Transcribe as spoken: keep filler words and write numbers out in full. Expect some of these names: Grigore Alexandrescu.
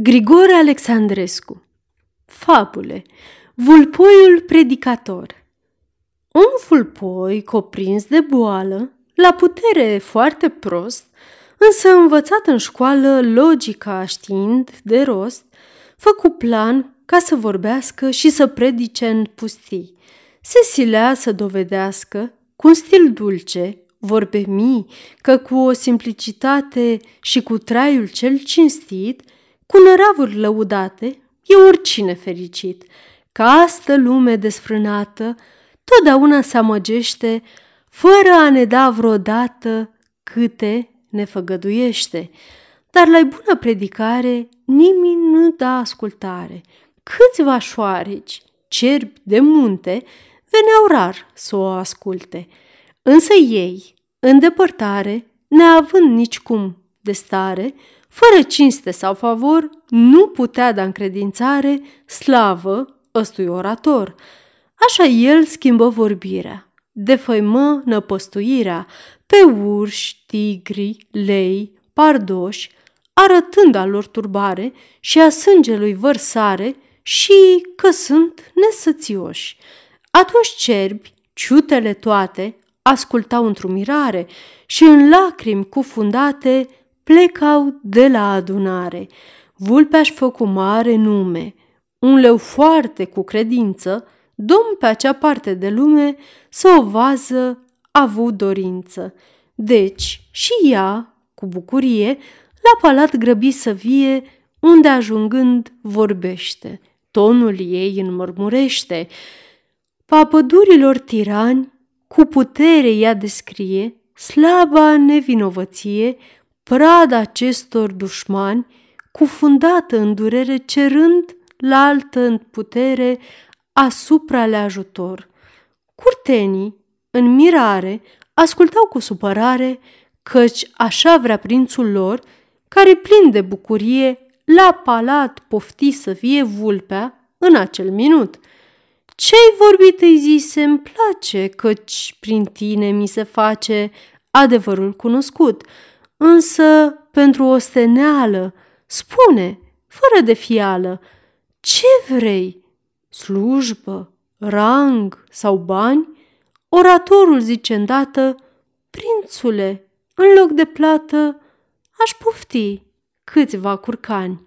Grigore Alexandrescu. Fabule. Vulpoiul predicator. Un vulpoi cuprins de boală, la putere foarte prost, însă învățat în școală logica știind de rost, făcu plan ca să vorbească și să predice în pustii. Se silea să dovedească, cu un stil dulce, vorbe mii, că cu o simplicitate și cu traiul cel cinstit, cu năravuri lăudate, e oricine fericit, că astă lume desfrânată totdeauna se amăgește, fără a ne da vreodată câte ne făgăduiește. Dar la-i bună predicare nimeni nu da ascultare. Câțiva șoareci, cerbi de munte, veneau rar să o asculte. Însă ei, în depărtare, neavând nicicum de stare, fără cinste sau favor, nu putea da încredințare slavă ăstui orator. Așa el schimbă vorbirea, defăimă năpăstuirea pe urși, tigri, lei, pardoși, arătând a lor turbare și a sângelui vărsare și că sunt nesățioși. Atunci cerbi, ciutele toate, ascultau într-o mirare și în lacrimi cufundate plecau de la adunare. Vulpea-și făcu mare nume, un leu foarte cu credință, domn pe acea parte de lume să o vază avut dorință. Deci și ea, cu bucurie, la palat grăbi să vie, unde ajungând vorbește. Tonul ei înmărmurește. Papădurilor tirani, cu putere ea descrie slaba nevinovăție, prada acestor dușmani, cufundată în durere, cerând la altă în putere, asupra le ajutor. Curtenii, în mirare, ascultau cu supărare, căci așa vrea prințul lor, care plin de bucurie, la palat pofti să vie vulpea în acel minut. Ce-ai vorbit, îi zise, îmi place, căci prin tine mi se face adevărul cunoscut. Însă, pentru o steneală, spune, fără de fială, ce vrei? Slujbă, rang sau bani? Oratorul zice îndată, prințule, în loc de plată, aș pofti câțiva curcani.